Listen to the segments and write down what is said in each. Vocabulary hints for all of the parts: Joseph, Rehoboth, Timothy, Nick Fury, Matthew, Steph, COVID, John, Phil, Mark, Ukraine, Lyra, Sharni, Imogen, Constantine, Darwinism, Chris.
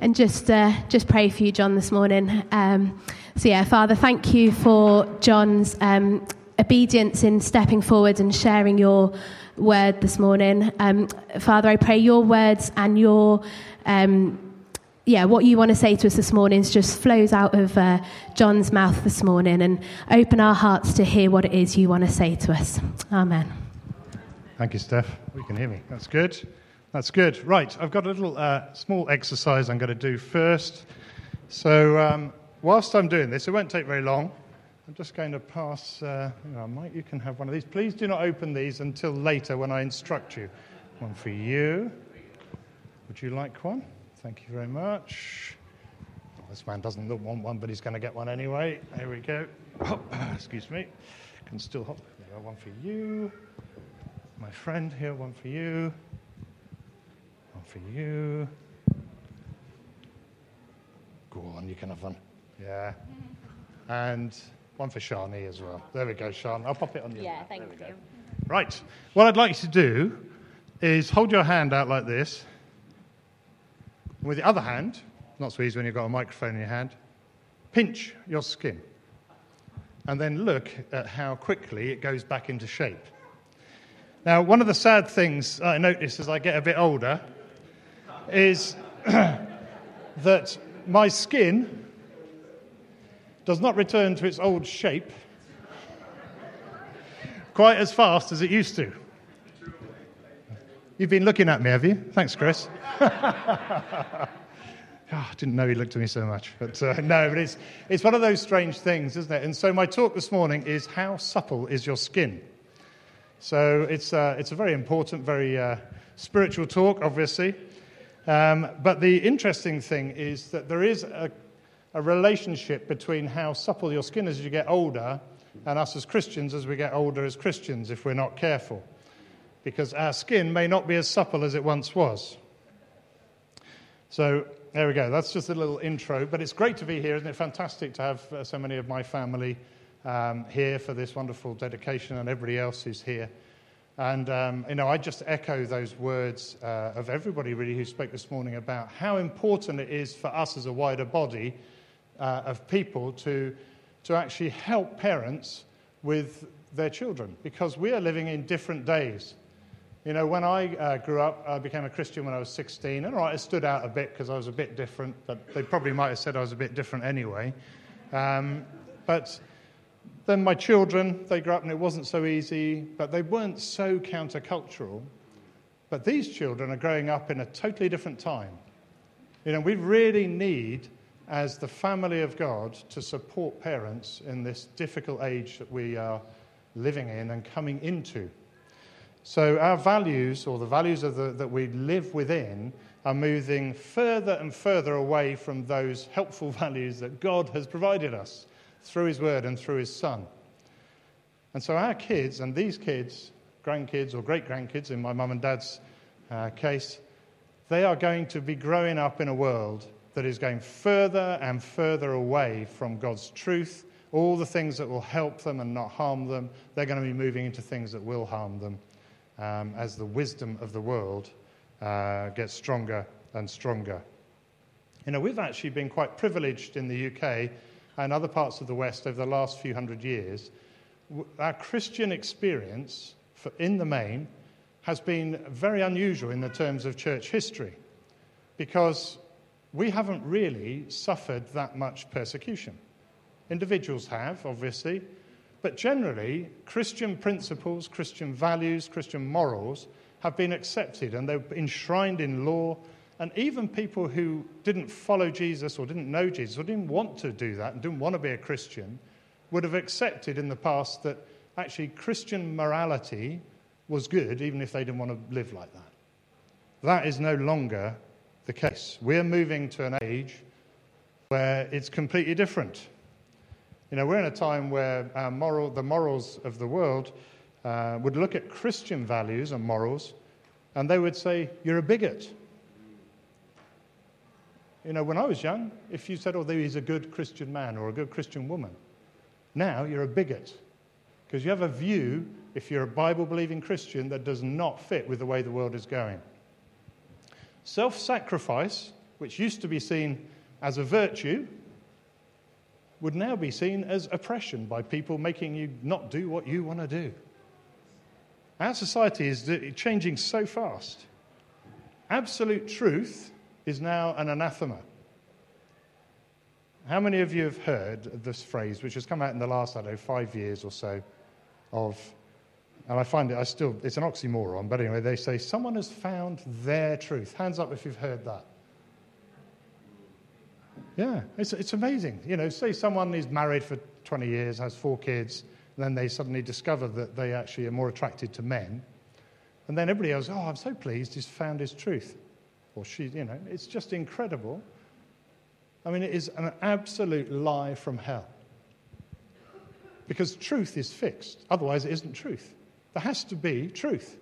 and just pray for you, John, this morning. Father, thank you for John's obedience in stepping forward and sharing your word this morning. Father, I pray your words and your what you want to say to us this morning just flows out of John's mouth this morning, and open our hearts to hear what it is you want to say to us. Amen. Thank you, Steph. You can hear me. That's good. Right, I've got a little small exercise I'm going to do first. So whilst I'm doing this, it won't take very long. I'm just going to pass, Mike, you can have one of these. Please do not open these until later when I instruct you. One for you. Would you like one? Thank you very much. Oh, this man doesn't want one, but he's going to get one anyway. There we go. Oh, excuse me. I can still hop. There we go. One for you. My friend here, one for you. One for you. Go on, you can have one. Yeah. And one for Sharni as well. There we go, Sharni. I'll pop it on your lap. Thank you. Go. Right. What I'd like you to do is hold your hand out like this. With the other hand, not so easy when you've got a microphone in your hand, pinch your skin. And then look at how quickly it goes back into shape. Now, one of the sad things I notice as I get a bit older is that my skin does not return to its old shape quite as fast as it used to. You've been looking at me, have you? Thanks, Chris. I didn't know he looked at me so much. But but it's one of those strange things, isn't it? And so my talk this morning is, how supple is your skin? So it's a very important, very spiritual talk, obviously. But the interesting thing is that there is a relationship between how supple your skin is as you get older and us as Christians as we get older as Christians, if we're not careful. Because our skin may not be as supple as it once was. So, there we go. That's just a little intro. But it's great to be here, isn't it? Fantastic to have so many of my family here for this wonderful dedication, and everybody else who's here. And, I just echo those words of everybody, really, who spoke this morning about how important it is for us as a wider body of people to actually help parents with their children, because we are living in different days. You know, when I grew up, I became a Christian when I was 16. And all right, I stood out a bit because I was a bit different, but they probably might have said I was a bit different anyway. But then my children, they grew up and it wasn't so easy, but they weren't so countercultural. But these children are growing up in a totally different time. You know, we really need, as the family of God, to support parents in this difficult age that we are living in and coming into. So our values, or the values that we live within, are moving further and further away from those helpful values that God has provided us through his word and through his son. And so our kids, and these kids, grandkids or great-grandkids in my mum and dad's case, they are going to be growing up in a world that is going further and further away from God's truth. All the things that will help them and not harm them, they're going to be moving into things that will harm them as the wisdom of the world gets stronger and stronger. You know, we've actually been quite privileged in the UK and other parts of the West over the last few hundred years. Our Christian experience, in the main, has been very unusual in the terms of church history, because we haven't really suffered that much persecution. Individuals have, obviously, but generally, Christian principles, Christian values, Christian morals have been accepted, and they're enshrined in law, and even people who didn't follow Jesus or didn't know Jesus or didn't want to do that and didn't want to be a Christian would have accepted in the past that actually Christian morality was good, even if they didn't want to live like that. That is no longer the case. We're moving to an age where it's completely different. You know, we're in a time where the morals of the world would look at Christian values and morals, and they would say, you're a bigot. You know, when I was young, if you said, oh, he's a good Christian man or a good Christian woman, now you're a bigot. Because you have a view, if you're a Bible-believing Christian, that does not fit with the way the world is going. Self-sacrifice which used to be seen as a virtue, would now be seen as oppression by people making you not do what you want to do. Our society is changing so fast. Absolute truth is now an anathema. How many of you have heard this phrase, which has come out in the last, 5 years or so, and I find it's an oxymoron, but anyway, they say, someone has found their truth. Hands up if you've heard that. Yeah, it's amazing. You know, say someone is married for 20 years, has 4 kids, and then they suddenly discover that they actually are more attracted to men. And then everybody else, I'm so pleased he's found his truth. Or she, it's just incredible. I mean, it is an absolute lie from hell. Because truth is fixed. Otherwise, it isn't truth. There has to be truth.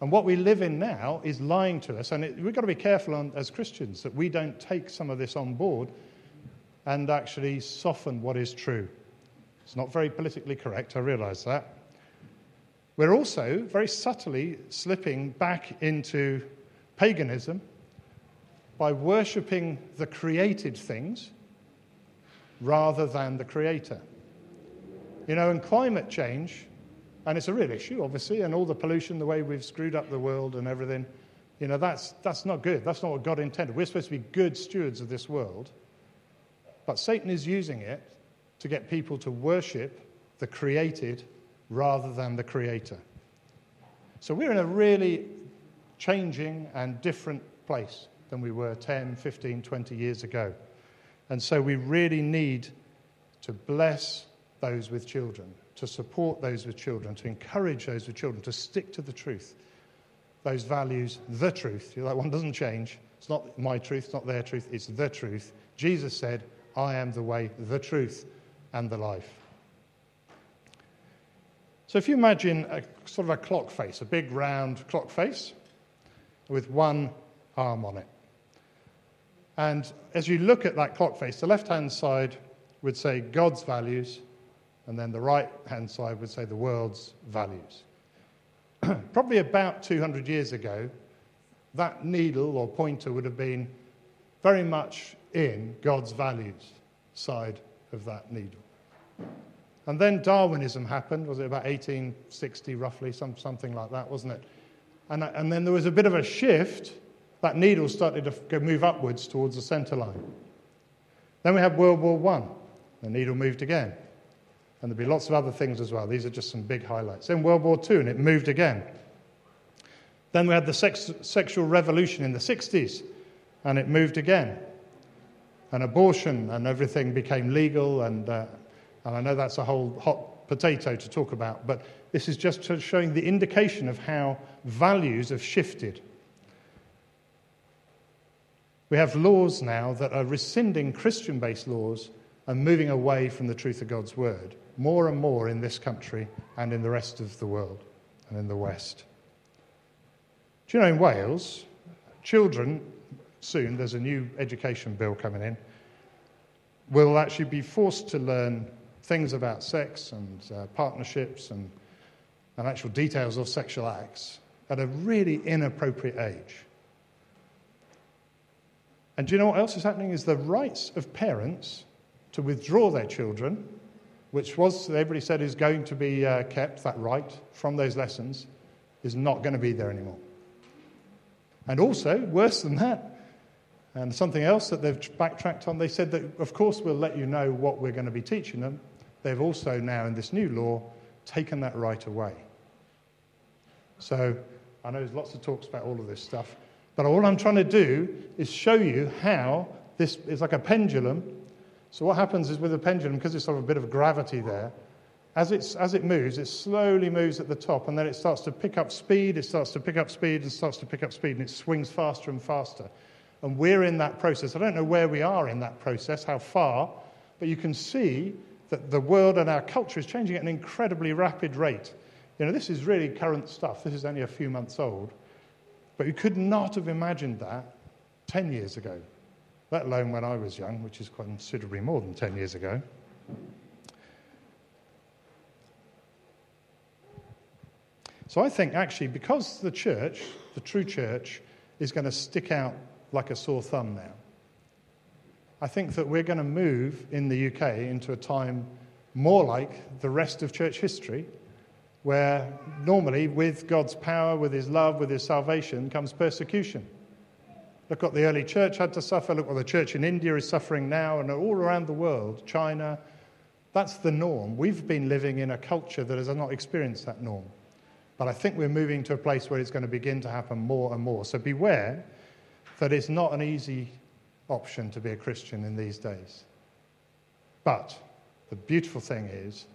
And what we live in now is lying to us. And we've got to be careful as Christians that we don't take some of this on board and actually soften what is true. It's not very politically correct, I realise that. We're also very subtly slipping back into paganism by worshipping the created things rather than the creator. And climate change, and it's a real issue, obviously, and all the pollution, the way we've screwed up the world and everything, that's not good. That's not what God intended. We're supposed to be good stewards of this world, but Satan is using it to get people to worship the created rather than the creator. So we're in a really changing and different place than we were 10, 15, 20 years ago. And so we really need to bless those with children, to support those with children, to encourage those with children, to stick to the truth, those values, the truth. That one doesn't change. It's not my truth, it's not their truth, it's the truth. Jesus said, I am the way, the truth, and the life. So if you imagine a sort of a clock face, a big round clock face with one arm on it. And as you look at that clock face, the left-hand side would say God's values, and then the right-hand side would say the world's values. Probably about 200 years ago, that needle or pointer would have been very much in God's values side of that needle. And then Darwinism happened, was it about 1860 roughly, something like that, wasn't it? And then there was a bit of a shift. That needle started to move upwards towards the centre line. Then we had World War I. The needle moved again. And there'd be lots of other things as well. These are just some big highlights. Then World War II, and it moved again. Then we had the sexual revolution in the 60s, and it moved again. And abortion and everything became legal, and I know that's a whole hot potato to talk about, but this is just showing the indication of how values have shifted. We have laws now that are rescinding Christian-based laws and moving away from the truth of God's word, more and more in this country and in the rest of the world and in the West. Do you know in Wales, children, soon there's a new education bill coming in, will actually be forced to learn things about sex and partnerships and actual details of sexual acts at a really inappropriate age. And do you know what else is happening? Is the rights of parents to withdraw their children, which was, everybody said, is going to be kept, that right, from those lessons, is not going to be there anymore. And also, worse than that, and something else that they've backtracked on, they said that, of course, we'll let you know what we're going to be teaching them. They've also now, in this new law, taken that right away. So I know there's lots of talks about all of this stuff, but all I'm trying to do is show you how this is like a pendulum. So what happens is with a pendulum, because it's sort of a bit of gravity there, as it moves, it slowly moves at the top, and then it starts to pick up speed, and it swings faster and faster. And we're in that process. I don't know where we are in that process, how far, but you can see that the world and our culture is changing at an incredibly rapid rate. This is really current stuff. This is only a few months old. But you could not have imagined that 10 years ago, let alone when I was young, which is considerably more than 10 years ago. So I think, actually, because the church, the true church, is going to stick out like a sore thumb now. I think that we're going to move in the UK into a time more like the rest of church history, where normally with God's power, with his love, with his salvation comes persecution. Look what the early church had to suffer. Look what the church in India is suffering now, and all around the world, China. That's the norm. We've been living in a culture that has not experienced that norm. But I think we're moving to a place where it's going to begin to happen more and more. So beware that it's not an easy option to be a Christian in these days. But the beautiful thing is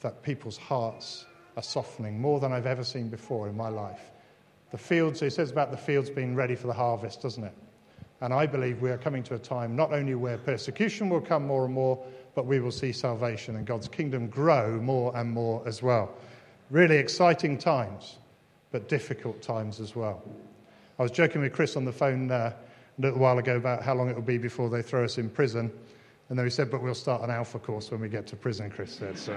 that people's hearts are softening more than I've ever seen before in my life. The fields, it says about the fields being ready for the harvest, doesn't it? And I believe we are coming to a time not only where persecution will come more and more, but we will see salvation and God's kingdom grow more and more as well. Really exciting times, but difficult times as well. I was joking with Chris on the phone a little while ago about how long it will be before they throw us in prison. And then we said, but we'll start an alpha course when we get to prison, Chris said. So,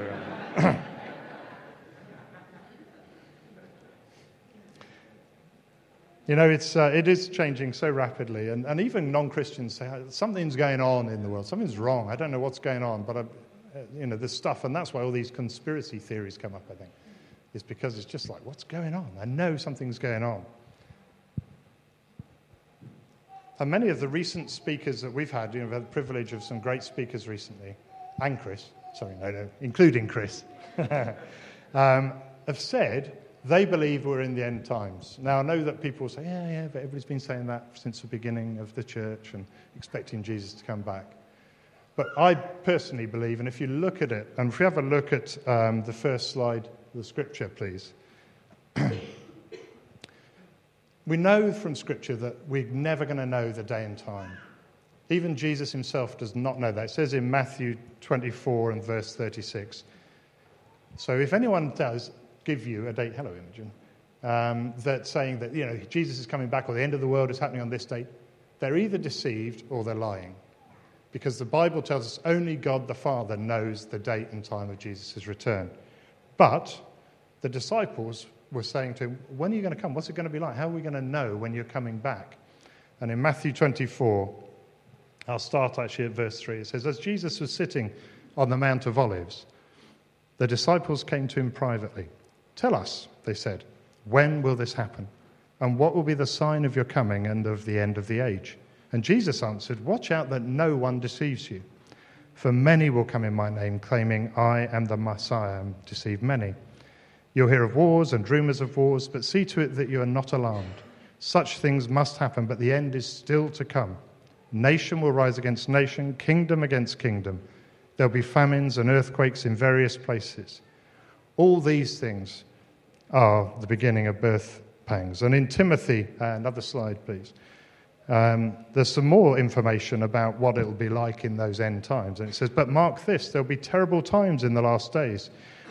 you know, it is changing so rapidly, and even non-Christians say something's going on in the world, something's wrong. I don't know what's going on, but there's stuff, and that's why all these conspiracy theories come up. I think it's because it's just like, what's going on? I know something's going on. And many of the recent speakers that we've had, we've had the privilege of some great speakers recently, and Chris, including Chris, have said they believe we're in the end times. Now, I know that people say, yeah, but everybody's been saying that since the beginning of the church and expecting Jesus to come back. But I personally believe, and if you look at it, and if you have a look at the first slide of the scripture, please. We know from scripture that we're never going to know the day and time. Even Jesus himself does not know that. It says in Matthew 24 and verse 36. So if anyone does give you a date, hello Imogen, that saying that, Jesus is coming back or the end of the world is happening on this date, they're either deceived or they're lying. Because the Bible tells us only God the Father knows the date and time of Jesus' return. But the disciples were saying to him, when are you going to come? What's it going to be like? How are we going to know when you're coming back? And in Matthew 24, I'll start actually at verse 3. It says, as Jesus was sitting on the Mount of Olives, the disciples came to him privately. Tell us, they said, when will this happen? And what will be the sign of your coming and of the end of the age? And Jesus answered, watch out that no one deceives you. For many will come in my name, claiming, I am the Messiah, and deceive many. You'll hear of wars and rumors of wars, but see to it that you are not alarmed. Such things must happen, but the end is still to come. Nation will rise against nation, kingdom against kingdom. There'll be famines and earthquakes in various places. All these things are the beginning of birth pangs. And in Timothy, another slide, please, there's some more information about what it'll be like in those end times. And it says, but mark this, there'll be terrible times in the last days.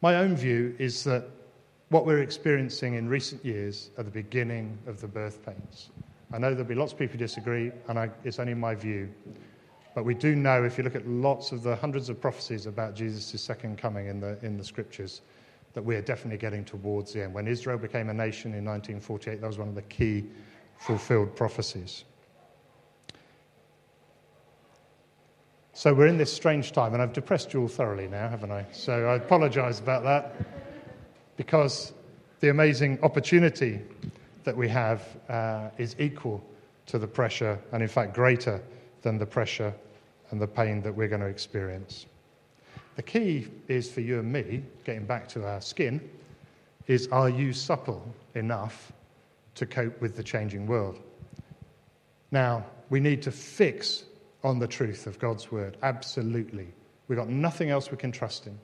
My own view is that what we're experiencing in recent years are the beginning of the birth pains. I know there'll be lots of people who disagree, and it's only my view. But we do know, if you look at lots of the hundreds of prophecies about Jesus' second coming in the scriptures, that we are definitely getting towards the end. When Israel became a nation in 1948, that was one of the key fulfilled prophecies. So we're in this strange time, and I've depressed you all thoroughly now, haven't I? So I apologise about that, because the amazing opportunity that we have is equal to the pressure, and in fact greater than the pressure and the pain that we're going to experience. The key is for you and me, getting back to our skin, is are you supple enough to cope with the changing world? Now, we need to fix on the truth of God's word, absolutely. We've got nothing else we can trust in,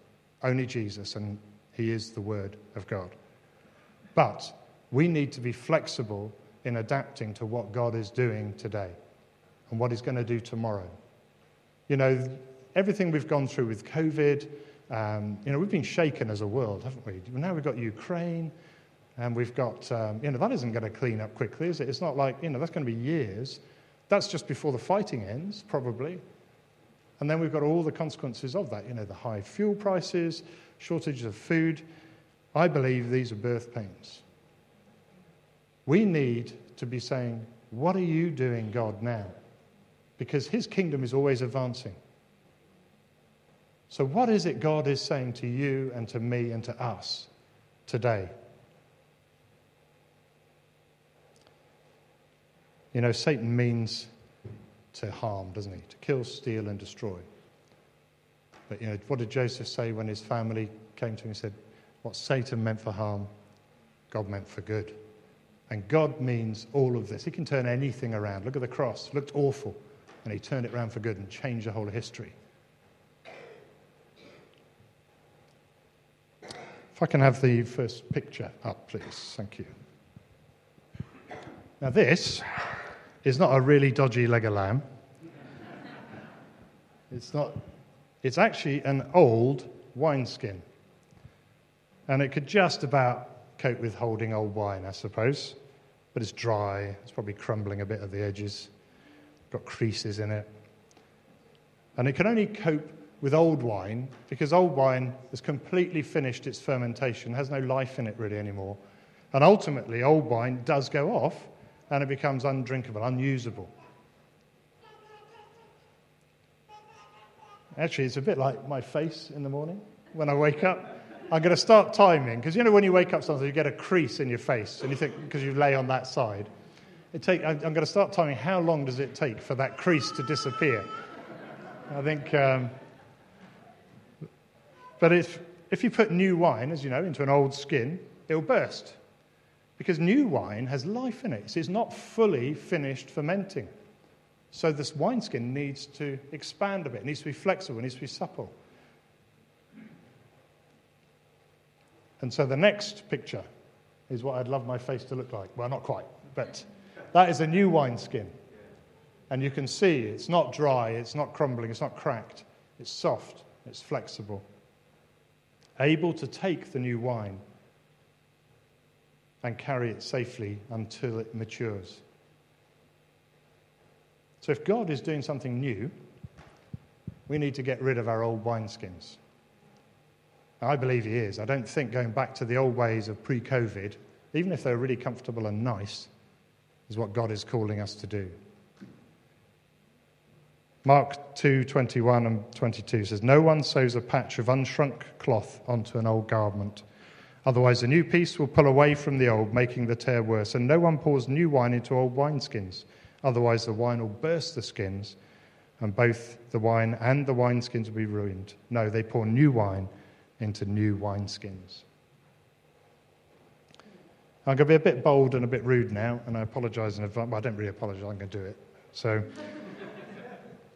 only Jesus, and he is the word of God. But we need to be flexible in adapting to what God is doing today and what he's going to do tomorrow. You know, everything we've gone through with COVID, we've been shaken as a world, haven't we? Now we've got Ukraine, and we've got, that isn't going to clean up quickly, is it? It's not like, that's going to be years. That's just before the fighting ends, probably. And then we've got all the consequences of that, the high fuel prices, shortages of food. I believe these are birth pains. We need to be saying, what are you doing, God, now? Because his kingdom is always advancing. So what is it God is saying to you and to me and to us today? Satan means to harm, doesn't he? To kill, steal, and destroy. But, what did Joseph say when his family came to him and said, what Satan meant for harm, God meant for good. And God means all of this. He can turn anything around. Look at the cross. It looked awful. And he turned it around for good and changed the whole of history. If I can have the first picture up, please. Thank you. Now this is not a really dodgy leg of lamb. It's not. It's actually an old wineskin. And it could just about cope with holding old wine, I suppose. But it's dry. It's probably crumbling a bit at the edges. Got creases in it. And it can only cope with old wine because old wine has completely finished its fermentation, has no life in it really anymore. And ultimately, old wine does go off and it becomes undrinkable, unusable. Actually, it's a bit like my face in the morning when I wake up. I'm going to start timing, because when you wake up sometimes you get a crease in your face, and you think, because you lay on that side, I'm going to start timing, how long does it take for that crease to disappear? I think, but if you put new wine, as you know, into an old skin, it'll burst, because new wine has life in it, so it's not fully finished fermenting. So this wineskin needs to expand a bit, it needs to be flexible, it needs to be supple. And so the next picture is what I'd love my face to look like. Well, not quite, but that is a new wineskin. And you can see it's not dry, it's not crumbling, it's not cracked. It's soft, it's flexible. Able to take the new wine and carry it safely until it matures. So if God is doing something new, we need to get rid of our old wineskins. I believe he is. I don't think going back to the old ways of pre-COVID, even if they're really comfortable and nice, is what God is calling us to do. Mark 2:21 and 22 says, no one sews a patch of unshrunk cloth onto an old garment. Otherwise, a new piece will pull away from the old, making the tear worse. And no one pours new wine into old wineskins. Otherwise, the wine will burst the skins, and both the wine and the wineskins will be ruined. No, they pour new wine into new wineskins. I'm going to be a bit bold and a bit rude now, and I apologise in advance. Well, I don't really apologise, I'm going to do it. So,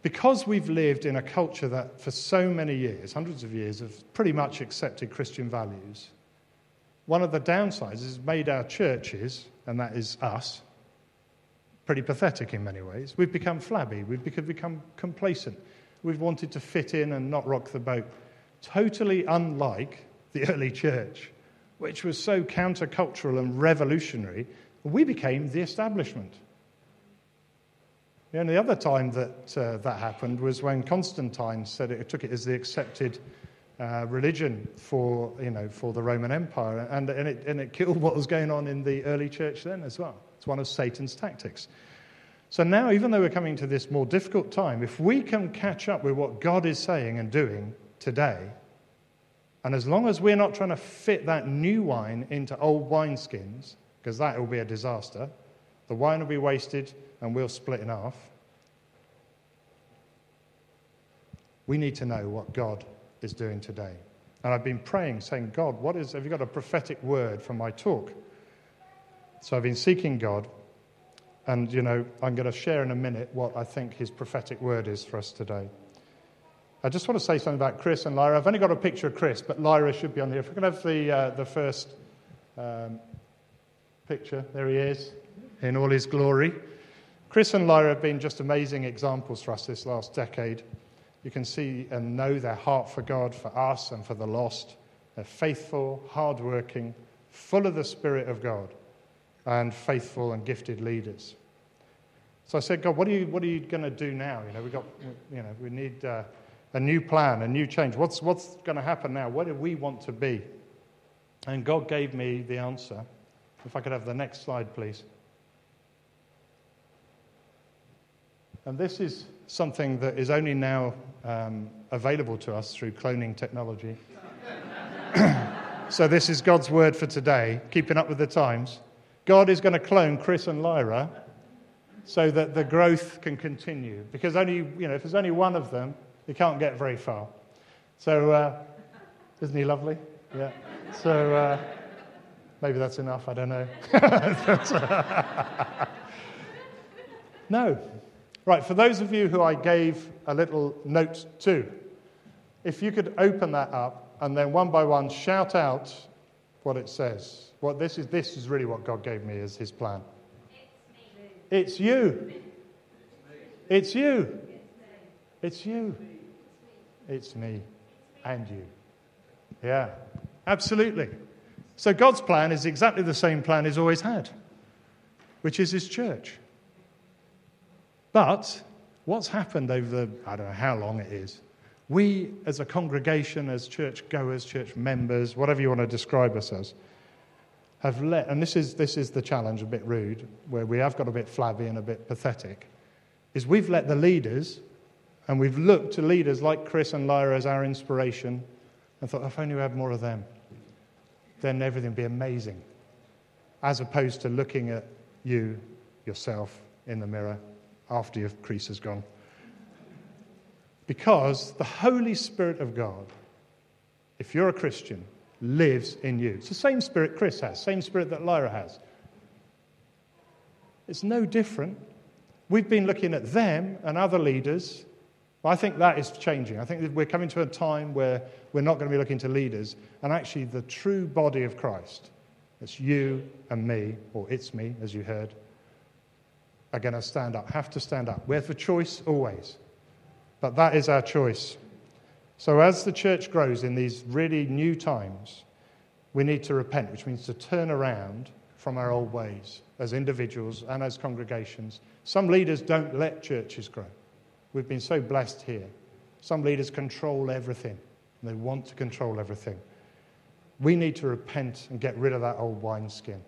because we've lived in a culture that for so many years, hundreds of years, have pretty much accepted Christian values, one of the downsides is made our churches, and that is us, pretty pathetic in many ways. We've become flabby, we've become complacent. We've wanted to fit in and not rock the boat. Totally unlike the early church, which was so countercultural and revolutionary, we became the establishment. The only other time that that happened was when Constantine said it took it as the accepted religion for the Roman Empire, and it killed what was going on in the early church then as well. It's one of Satan's tactics. So now, even though we're coming to this more difficult time, if we can catch up with what God is saying and doing today, and as long as we're not trying to fit that new wine into old wineskins, because that will be a disaster, the wine will be wasted and we'll split in half. We need to know what God is doing today. And I've been praying, saying, God, have you got a prophetic word for my talk? So I've been seeking God, and I'm going to share in a minute what I think his prophetic word is for us today. I just want to say something about Chris and Lyra. I've only got a picture of Chris, but Lyra should be on here. If we can have the first picture. There he is. in all his glory. Chris and Lyra have been just amazing examples for us this last decade. You can see and know their heart for God, for us, and for the lost. They're faithful, hardworking, full of the Spirit of God, and faithful and gifted leaders. So I said, God, what are you going to do now? You know, we need a new plan, a new change. What's going to happen now? What do we want to be? And God gave me the answer. If I could have the next slide, please. And this is something that is only now available to us through cloning technology. So this is God's word for today, keeping up with the times. God is going to clone Chris and Lyra so that the growth can continue. Because only, if there's only one of them, you can't get very far. So, isn't he lovely? Yeah. So, maybe that's enough, I don't know. No. Right, for those of you who I gave a little note to, if you could open that up and then one by one shout out what it says. What this is really what God gave me as his plan. It's me. It's you. It's you. It's you. It's me. And you. Yeah, absolutely. So God's plan is exactly the same plan he's always had, which is his church. But what's happened over I don't know how long it is, we as a congregation, as churchgoers, church members, whatever you want to describe us as, have let, and this is the challenge, a bit rude, where we have got a bit flabby and a bit pathetic, is we've let the leaders, and we've looked to leaders like Chris and Lyra as our inspiration, and thought, if only we had more of them, then everything would be amazing, as opposed to looking at you, yourself, in the mirror, after your crease is gone. Because the Holy Spirit of God, if you're a Christian, lives in you. It's the same Spirit Chris has, same Spirit that Lyra has. It's no different. We've been looking at them and other leaders. Well, I think that is changing. I think that we're coming to a time where we're not going to be looking to leaders, and actually the true body of Christ, it's you and me, or it's me, as you heard, are going to stand up, have to stand up. We have the choice always. But that is our choice. So as the church grows in these really new times, we need to repent, which means to turn around from our old ways as individuals and as congregations. Some leaders don't let churches grow. We've been so blessed here. Some leaders control everything. And they want to control everything. We need to repent and get rid of that old wineskin.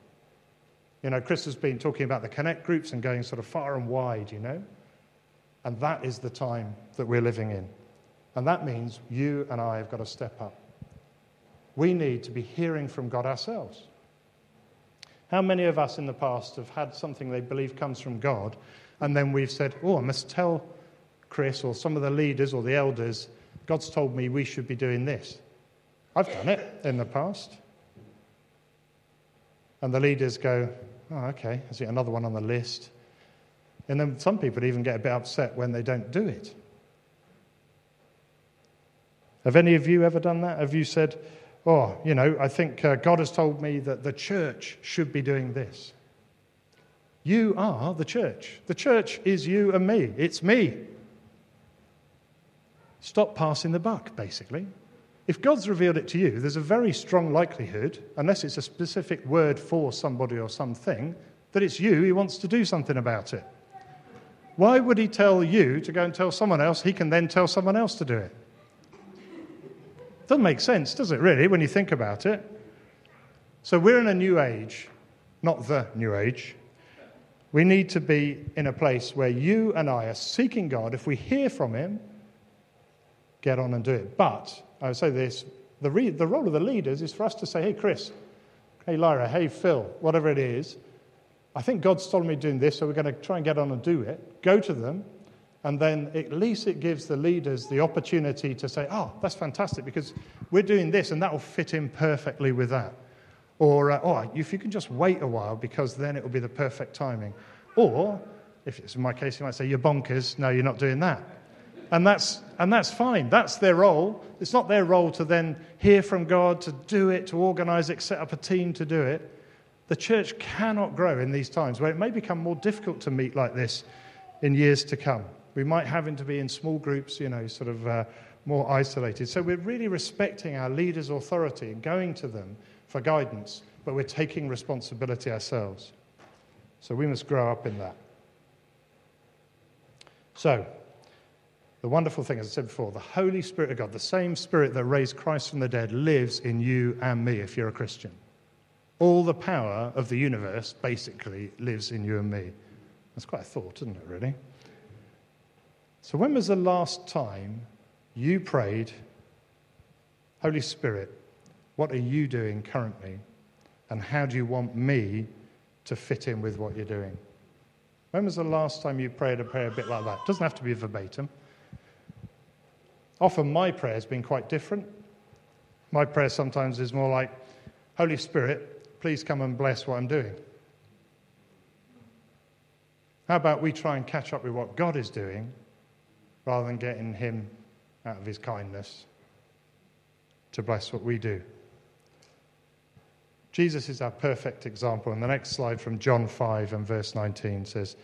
You know, Chris has been talking about the connect groups and going sort of far and wide, you know. And that is the time that we're living in. And that means you and I have got to step up. We need to be hearing from God ourselves. How many of us in the past have had something they believe comes from God, and then we've said, oh, I must tell Chris or some of the leaders or the elders, God's told me we should be doing this. I've done it in the past. And the leaders go, oh, okay, I see another one on the list. And then some people even get a bit upset when they don't do it. Have any of you ever done that? Have you said, oh, I think God has told me that the church should be doing this. You are the church. The church is you and me. It's me. Stop passing the buck, basically. If God's revealed it to you, there's a very strong likelihood, unless it's a specific word for somebody or something, that it's you he wants to do something about it. Why would he tell you to go and tell someone else he can then tell someone else to do it? Doesn't make sense, does it, really, when you think about it? So we're in a new age, not the new age. We need to be in a place where you and I are seeking God. If we hear from him, get on and do it. But I would say this, the role of the leaders is for us to say, hey, Chris, hey, Lyra, hey, Phil, whatever it is, I think God's told me doing this, so we're going to try and get on and do it. Go to them, and then at least it gives the leaders the opportunity to say, oh, that's fantastic, because we're doing this, and that will fit in perfectly with that. Or, oh, if you can just wait a while, because then it will be the perfect timing. Or, if it's in my case, you might say, you're bonkers, no, you're not doing that. And that's fine. That's their role. It's not their role to then hear from God, to do it, to organize it, set up a team to do it. The church cannot grow in these times where it may become more difficult to meet like this in years to come. We might having to be in small groups, sort of more isolated. So we're really respecting our leaders' authority and going to them for guidance, but we're taking responsibility ourselves. So we must grow up in that. So, the wonderful thing, as I said before, the Holy Spirit of God, the same Spirit that raised Christ from the dead, lives in you and me if you're a Christian. All the power of the universe basically lives in you and me. That's quite a thought, isn't it, really? So when was the last time you prayed, Holy Spirit, what are you doing currently? And how do you want me to fit in with what you're doing? When was the last time you prayed a prayer a bit like that? It doesn't have to be verbatim. Often my prayer has been quite different. My prayer sometimes is more like, Holy Spirit, please come and bless what I'm doing. How about we try and catch up with what God is doing rather than getting him out of his kindness to bless what we do? Jesus is our perfect example. And the next slide from John 5 and verse 19 says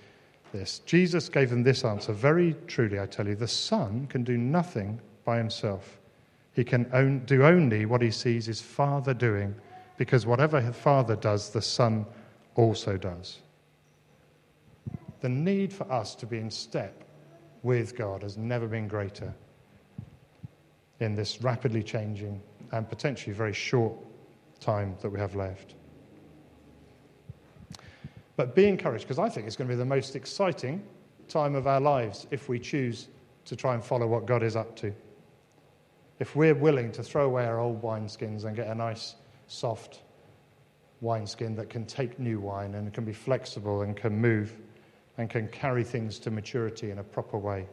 this. Jesus gave them this answer, very truly I tell you, the Son can do nothing by himself. He can do only what he sees his Father doing, because whatever his Father does, the Son also does. The need for us to be in step with God has never been greater in this rapidly changing and potentially very short time that we have left. But be encouraged, because I think it's going to be the most exciting time of our lives if we choose to try and follow what God is up to. If we're willing to throw away our old wineskins and get a nice, soft wineskin that can take new wine and can be flexible and can move and can carry things to maturity in a proper way.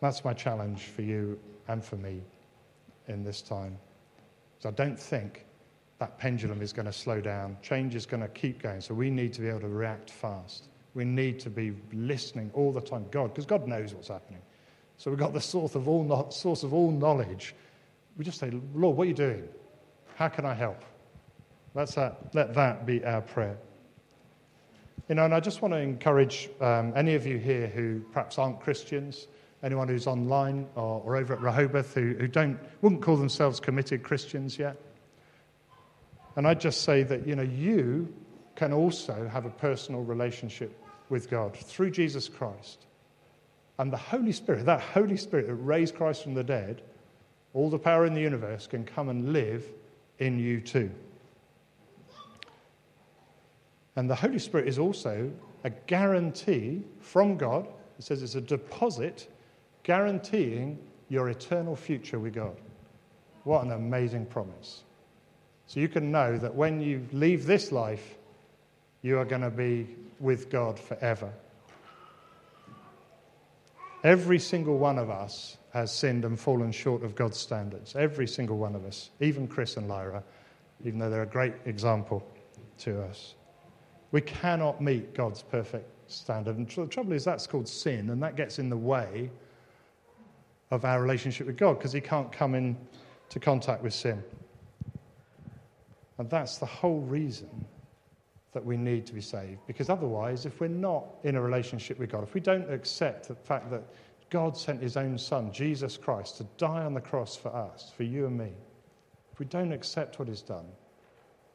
That's my challenge for you and for me in this time. So I don't think that pendulum is going to slow down. Change is going to keep going. So we need to be able to react fast. We need to be listening all the time, God, because God knows what's happening. So we've got the source of all knowledge. We just say, Lord, what are you doing? How can I help? Let that be our prayer. And I just want to encourage any of you here who perhaps aren't Christians, anyone who's online or over at Rehoboth who wouldn't call themselves committed Christians yet. And I'd just say that, you can also have a personal relationship with God through Jesus Christ. And the Holy Spirit, that Holy Spirit that raised Christ from the dead, all the power in the universe can come and live in you too. And the Holy Spirit is also a guarantee from God. It says it's a deposit guaranteeing your eternal future with God. What an amazing promise. So you can know that when you leave this life, you are going to be with God forever. Every single one of us has sinned and fallen short of God's standards. Every single one of us, even Chris and Lyra, even though they're a great example to us. We cannot meet God's perfect standard. And the trouble is that's called sin, and that gets in the way of our relationship with God because he can't come into contact with sin. And that's the whole reason that we need to be saved, because otherwise, if we're not in a relationship with God, if we don't accept the fact that God sent his own Son, Jesus Christ, to die on the cross for us, for you and me, if we don't accept what he's done,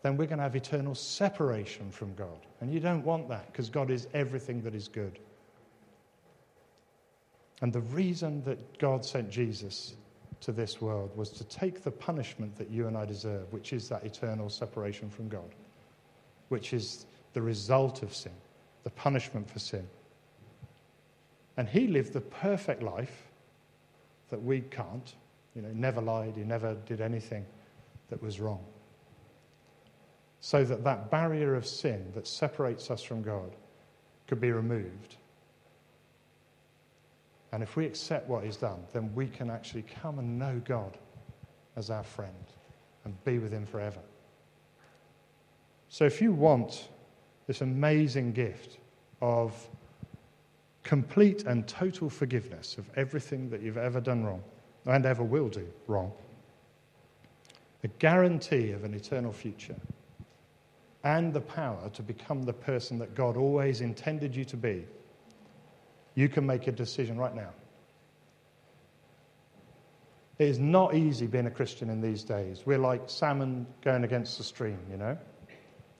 then we're going to have eternal separation from God. And you don't want that, because God is everything that is good. And the reason that God sent Jesus to this world was to take the punishment that you and I deserve, which is that eternal separation from God, which is the result of sin, the punishment for sin. And he lived the perfect life that we can't. He never lied, he never did anything that was wrong. So that barrier of sin that separates us from God could be removed. And if we accept what he's done, then we can actually come and know God as our friend and be with him forever. So if you want this amazing gift of complete and total forgiveness of everything that you've ever done wrong and ever will do wrong, the guarantee of an eternal future, and the power to become the person that God always intended you to be, you can make a decision right now. It is not easy being a Christian in these days. We're like salmon going against the stream, you know.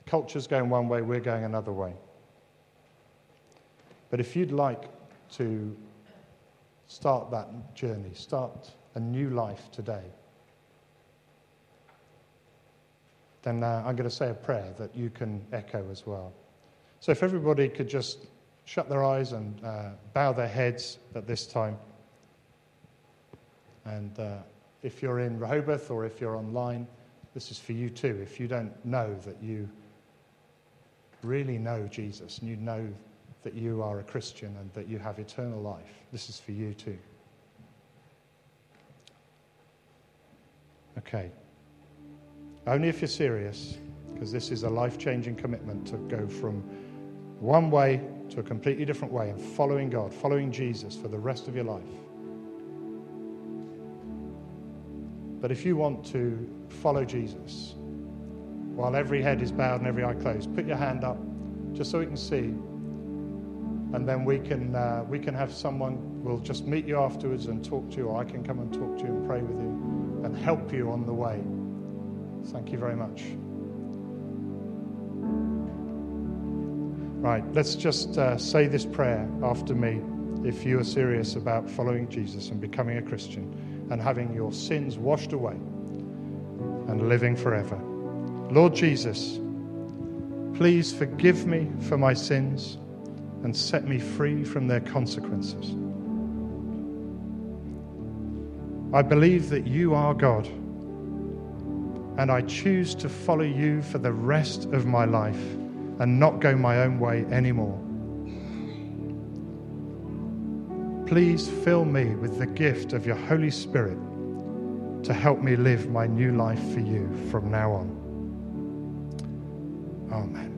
The culture's going one way, we're going another way. But if you'd like to start that journey, start a new life today, then I'm going to say a prayer that you can echo as well. So if everybody could just shut their eyes and bow their heads at this time. And if you're in Rehoboth or if you're online, this is for you too. If you don't know that you really know Jesus and you know that you are a Christian and that you have eternal life, this is for you too. Okay. Only if you're serious, because this is a life-changing commitment to go from one way to a completely different way and following God, following Jesus for the rest of your life. But if you want to follow Jesus, while every head is bowed and every eye closed, put your hand up just so we can see, and then we can have someone, we'll just meet you afterwards and talk to you, or I can come and talk to you and pray with you and help you on the way. Thank you very much. Right, let's just say this prayer after me if you are serious about following Jesus and becoming a Christian and having your sins washed away and living forever. Lord Jesus, please forgive me for my sins and set me free from their consequences. I believe that you are God, and I choose to follow you for the rest of my life and not go my own way anymore. Please fill me with the gift of your Holy Spirit to help me live my new life for you from now on. Amen.